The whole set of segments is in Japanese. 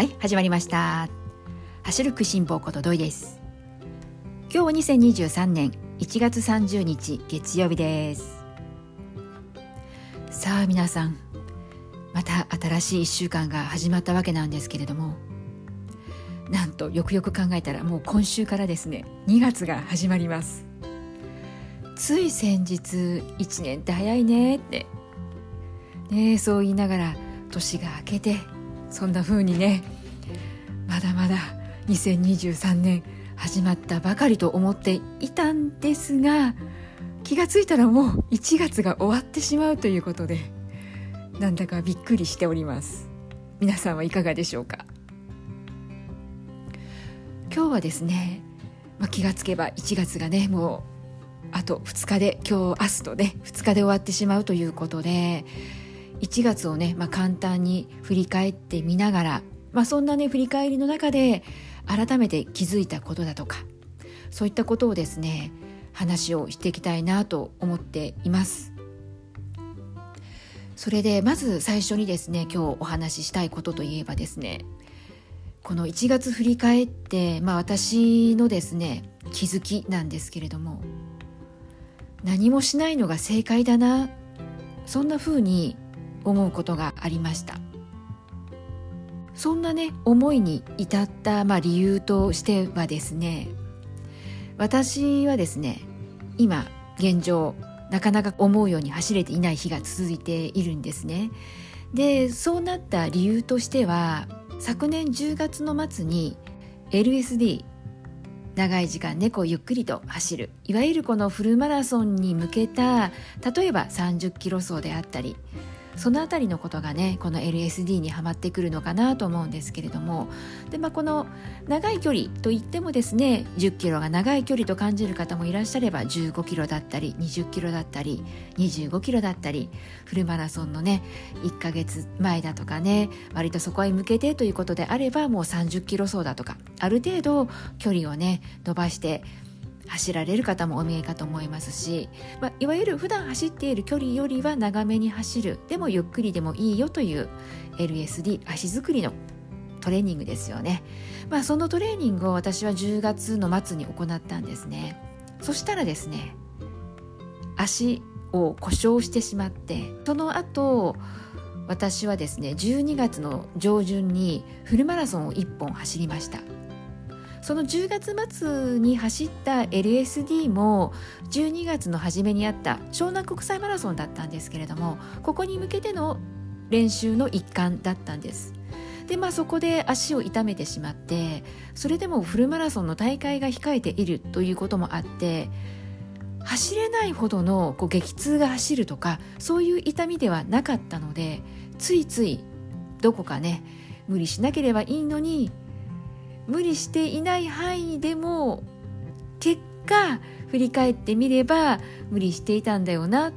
はい、始まりました。走る食いしん坊こと土井です。今日は2023年1月30日月曜日です。さあ皆さん、また新しい1週間が始まったわけなんですけれども、なんとよくよく考えたらもう今週からですね、2月が始まります。つい先日、1年って早いねって、ね、そう言いながら年が明けて、そんな風にね、まだまだ2023年始まったばかりと思っていたんですが、気がついたらもう1月が終わってしまうということで、なんだかびっくりしております。皆さんはいかがでしょうか。今日はですね、気がつけば1月がね、もうあと2日で、今日明日とね、2日で終わってしまうということで、1月をね、簡単に振り返ってみながら、そんなね、振り返りの中で改めて気づいたことだとか、そういったことをですね、話をしていきたいなと思っています。それでまず最初にですね、今日お話ししたいことといえばですね、この1月振り返って、私のですね、気づきなんですけれども、何もしないのが正解だな、そんな風に思うことがありました。そんなね、思いに至った、理由としてはですね、私はですね、今現状なかなか思うように走れていない日が続いているんですね。で、そうなった理由としては、昨年10月の末に LSD、 長い時間猫をゆっくりと走る、いわゆるこのフルマラソンに向けた、例えば30キロ走であったり、そのあたりのことがね、この LSD にはまってくるのかなと思うんですけれども、で、この長い距離といってもですね、10キロが長い距離と感じる方もいらっしゃれば、15キロだったり20キロだったり25キロだったり、フルマラソンのね、1ヶ月前だとかね、割とそこへ向けてということであれば、もう30キロ走だとか、ある程度距離をね、伸ばして走られる方もお見えかと思いますし、いわゆる普段走っている距離よりは長めに走る、でもゆっくりでもいいよという LSD、 足作りのトレーニングですよね。そのトレーニングを私は10月の末に行ったんですね。そしたらですね、足を故障してしまって、その後私はですね、12月の上旬にフルマラソンを1本走りました。その10月末に走った LSD も12月の初めにあった湘南国際マラソンだったんですけれども、ここに向けての練習の一環だったんです。で、そこで足を痛めてしまって、それでもフルマラソンの大会が控えているということもあって、走れないほどの激痛が走るとか、そういう痛みではなかったので、ついついどこかね、無理しなければいいのに無理していない範囲でも、結果振り返ってみれば無理していたんだよな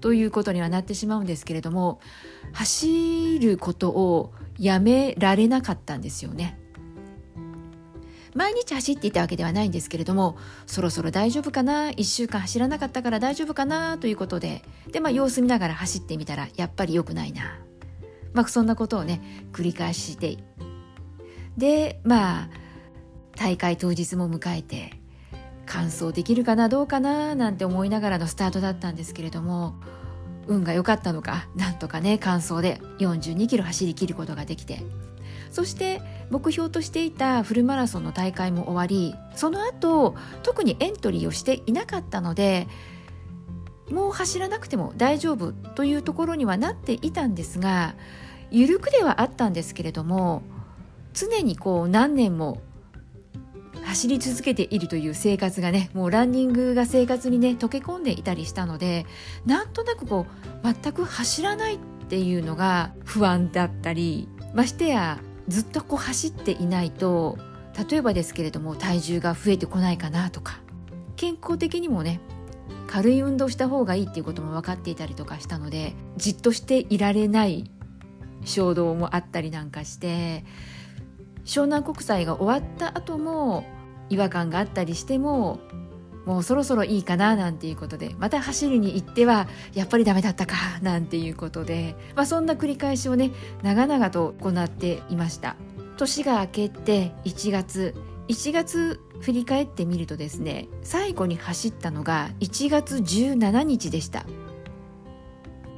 ということにはなってしまうんですけれども、走ることをやめられなかったんですよね。毎日走っていたわけではないんですけれども、そろそろ大丈夫かな、1週間走らなかったから大丈夫かなということで、様子見ながら走ってみたら、やっぱり良くないな、そんなことをね、繰り返してで、大会当日も迎えて、完走できるかなどうかななんて思いながらのスタートだったんですけれども、運が良かったのか、なんとかね、完走で42キロ走り切ることができて、そして目標としていたフルマラソンの大会も終わり、その後特にエントリーをしていなかったので、もう走らなくても大丈夫というところにはなっていたんですが、緩くではあったんですけれども、常に何年も走り続けているという生活がね、もうランニングが生活にね、溶け込んでいたりしたので、なんとなく全く走らないっていうのが不安だったり、ましてやずっと走っていないと、例えばですけれども、体重が増えてこないかなとか、健康的にもね、軽い運動した方がいいっていうことも分かっていたりとかしたので、じっとしていられない衝動もあったりなんかして、湘南国際が終わった後も違和感があったりしても、もうそろそろいいかななんていうことで、また走りに行ってはやっぱりダメだったかなんていうことで、そんな繰り返しをね、長々と行っていました。年が明けて1月振り返ってみるとですね、最後に走ったのが1月17日でした。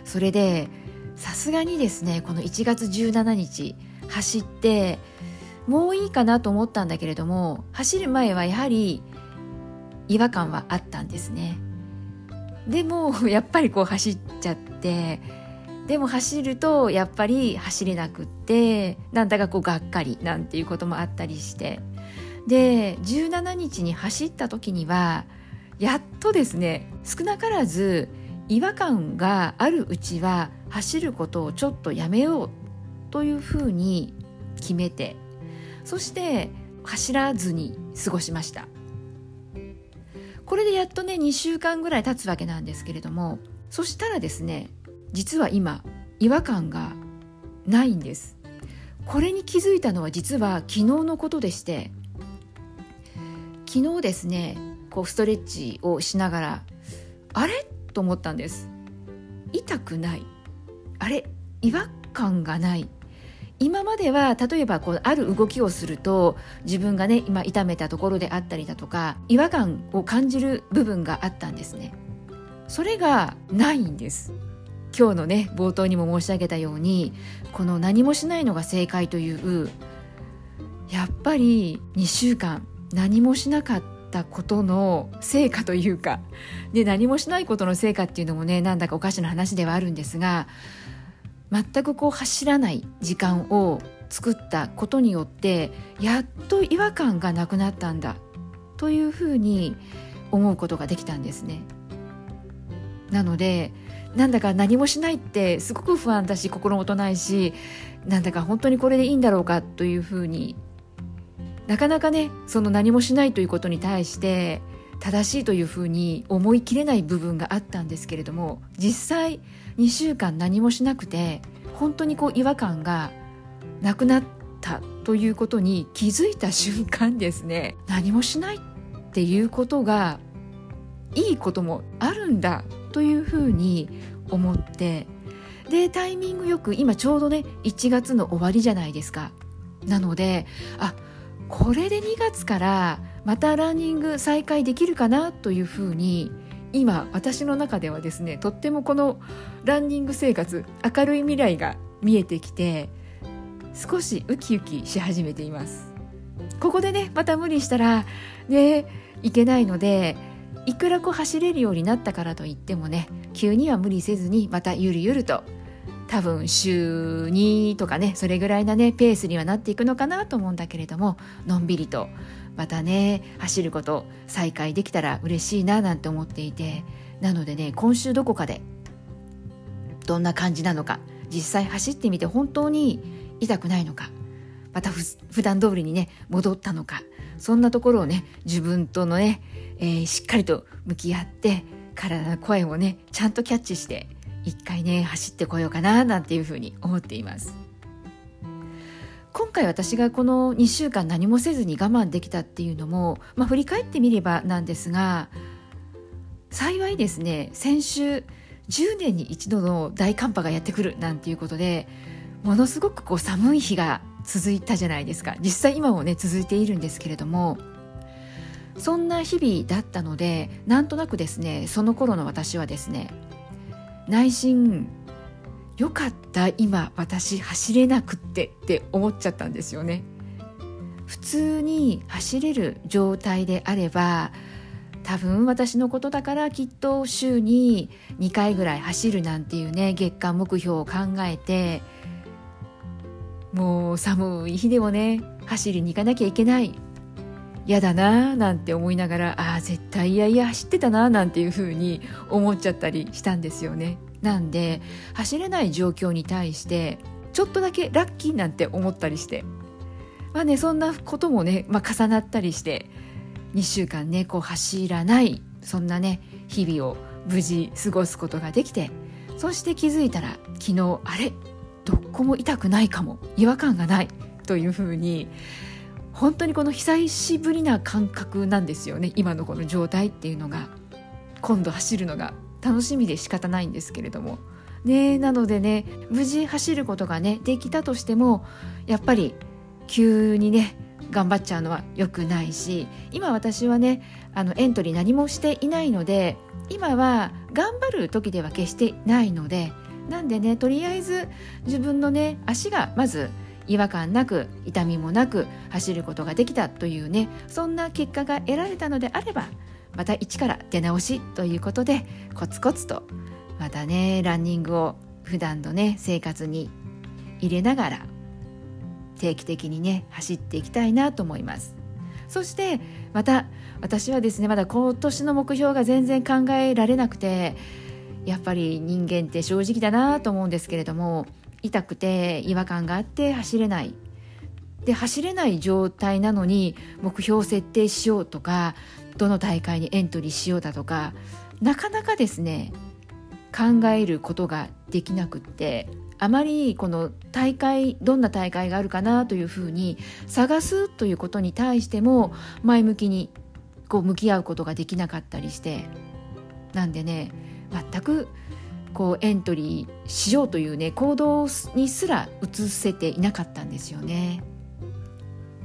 それでさすがにですね、この1月17日走ってもういいかなと思ったんだけれども、走る前はやはり違和感はあったんですね。でもやっぱりこう走っちゃって、でも走るとやっぱり走れなくって、なんだかこうがっかりなんていうこともあったりして、で17日に走った時にはやっとですね、少なからず違和感があるうちは走ることをちょっとやめようというふうに決めて、そして走らずに過ごしました。これでやっとね2週間ぐらい経つわけなんですけれども、そしたらですね、実は今違和感がないんです。これに気づいたのは実は昨日のことでして、昨日ですね、こうストレッチをしながらあれと思ったんです。痛くない、あれ違和感がない。今までは例えばこうある動きをすると自分がね今痛めたところであったりだとか違和感を感じる部分があったんですね。それがないんです。今日のね冒頭にも申し上げたように、この何もしないのが正解という、やっぱり2週間何もしなかったことの成果というか、で何もしないことの成果っていうのもね、なんだかおかしな話ではあるんですが、全くこう走らない時間を作ったことによってやっと違和感がなくなったんだというふうに思うことができたんですね。なのでなんだか何もしないってすごく不安だし心もとないし、なんだか本当にこれでいいんだろうかというふうに、なかなかねその何もしないということに対して正しいというふうに思い切れない部分があったんですけれども、実際2週間何もしなくて本当にこう違和感がなくなったということに気づいた瞬間ですね、何もしないっていうことがいいこともあるんだというふうに思って、でタイミングよく今ちょうどね1月の終わりじゃないですか。なのでこれで2月からまたランニング再開できるかなというふうに、今私の中ではですね、とってもこのランニング生活、明るい未来が見えてきて少しウキウキし始めています。ここでねまた無理したらねいけないので、いくらこう走れるようになったからといってもね、急には無理せずにまたゆるゆると、多分週2とかねそれぐらいなねペースにはなっていくのかなと思うんだけれども、のんびりとまたね走ること再開できたら嬉しいななんて思っていて、なのでね今週どこかでどんな感じなのか、実際走ってみて本当に痛くないのか、また普段通りにね戻ったのか、そんなところをね自分とのね、しっかりと向き合って体の声をねちゃんとキャッチして一回ね走ってこようかななんていうふうに思っています。今回私がこの2週間何もせずに我慢できたっていうのも、振り返ってみればなんですが、幸いですね、先週10年に一度の大寒波がやってくるなんていうことで、ものすごくこう寒い日が続いたじゃないですか。実際今もね続いているんですけれども、そんな日々だったので、なんとなくですねその頃の私はですね、内心よかった今私走れなくってって思っちゃったんですよね。普通に走れる状態であれば、多分私のことだからきっと週に2回ぐらい走るなんていうね月間目標を考えて、もう寒い日でもね走りに行かなきゃいけない、やだななんて思いながら、絶対いや走ってたななんていう風に思っちゃったりしたんですよね。なんで走れない状況に対してちょっとだけラッキーなんて思ったりして、そんなこともね、重なったりして2週間ねこう走らない、そんなね日々を無事過ごすことができて、そして気づいたら昨日あれどこも痛くないかも、違和感がないという風に、本当にこの久しぶりな感覚なんですよね。今のこの状態っていうのが、今度走るのが楽しみで仕方ないんですけれどもね。なのでね無事走ることがねできたとしても、やっぱり急にね頑張っちゃうのは良くないし、今私はねエントリー何もしていないので、今は頑張る時では決してないので、なんでねとりあえず自分のね足がまず違和感なく痛みもなく走ることができたというね、そんな結果が得られたのであれば、また一から出直しということでコツコツとまたねランニングを普段のね生活に入れながら定期的にね走っていきたいなと思います。そしてまた私はですねまだ今年の目標が全然考えられなくて、やっぱり人間って正直だなと思うんですけれども、痛くて違和感があって走れないで、走れない状態なのに目標を設定しようとか、どの大会にエントリーしようだとか、なかなかですね考えることができなくって、あまりこの大会どんな大会があるかなというふうに探すということに対しても前向きにこう向き合うことができなかったりして、なんでね全くこうエントリーしようというね行動にすら移せていなかったんですよね。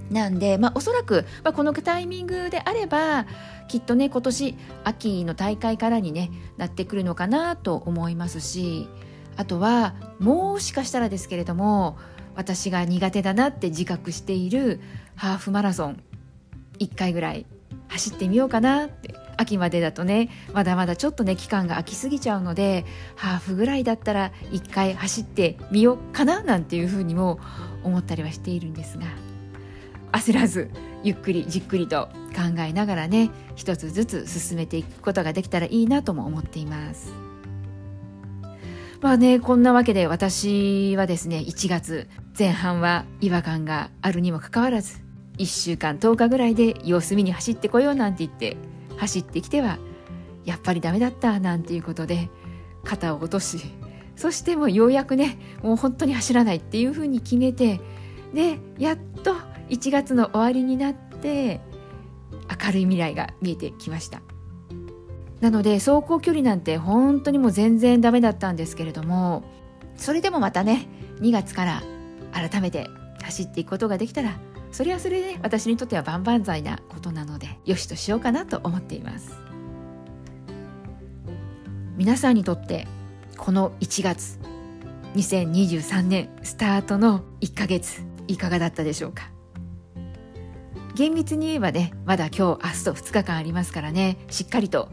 なんで、おそらく、このタイミングであればきっとね今年秋の大会からに、ね、なってくるのかなと思いますし、あとはもしかしたらですけれども、私が苦手だなって自覚しているハーフマラソン1回ぐらい走ってみようかなって、秋までだとねまだまだちょっとね期間が空きすぎちゃうので、ハーフぐらいだったら1回走ってみようかななんていうふうにも思ったりはしているんですが、焦らずゆっくりじっくりと考えながらね一つずつ進めていくことができたらいいなとも思っています。こんなわけで私はですね1月前半は違和感があるにもかかわらず1週間10日ぐらいで様子見に走ってこようなんて言って走ってきては、やっぱりダメだったなんていうことで肩を落とし、そしてもうようやくねもう本当に走らないっていうふうに決めて、でやっと1月の終わりになって明るい未来が見えてきました。なので走行距離なんて本当にもう全然ダメだったんですけれども、それでもまたね2月から改めて走っていくことができたら、それはそれで、私にとっては万々歳なことなのでよしとしようかなと思っています。皆さんにとってこの1月2023年スタートの1ヶ月いかがだったでしょうか。厳密に言えばねまだ今日明日と2日間ありますからね、しっかりと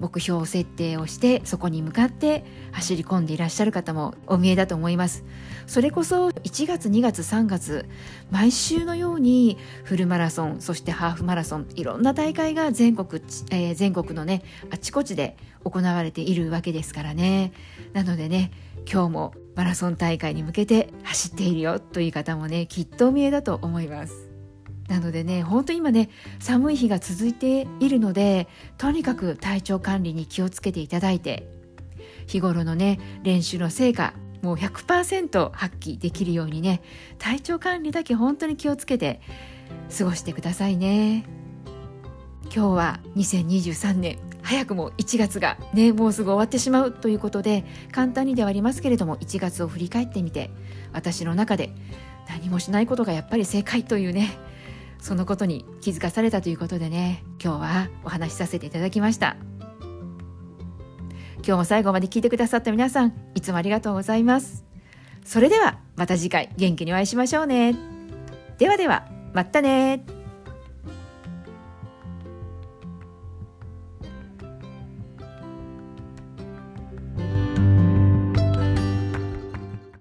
目標設定をしてそこに向かって走り込んでいらっしゃる方もお見えだと思います。それこそ1月2月3月毎週のようにフルマラソン、そしてハーフマラソン、いろんな大会が全国のねあちこちで行われているわけですからね。なのでね今日もマラソン大会に向けて走っているよという方もねきっとお見えだと思います。なのでね本当に今ね寒い日が続いているので、とにかく体調管理に気をつけていただいて、日頃のね練習の成果もう 100% 発揮できるようにね、体調管理だけ本当に気をつけて過ごしてくださいね。今日は2023年早くも1月がねもうすぐ終わってしまうということで、簡単にではありますけれども1月を振り返ってみて、私の中で何もしないことがやっぱり正解というね、そのことに気づかされたということでね、今日はお話しさせていただきました。今日も最後まで聞いてくださった皆さん、いつもありがとうございます。それではまた次回元気にお会いしましょうね。ではでは、またね。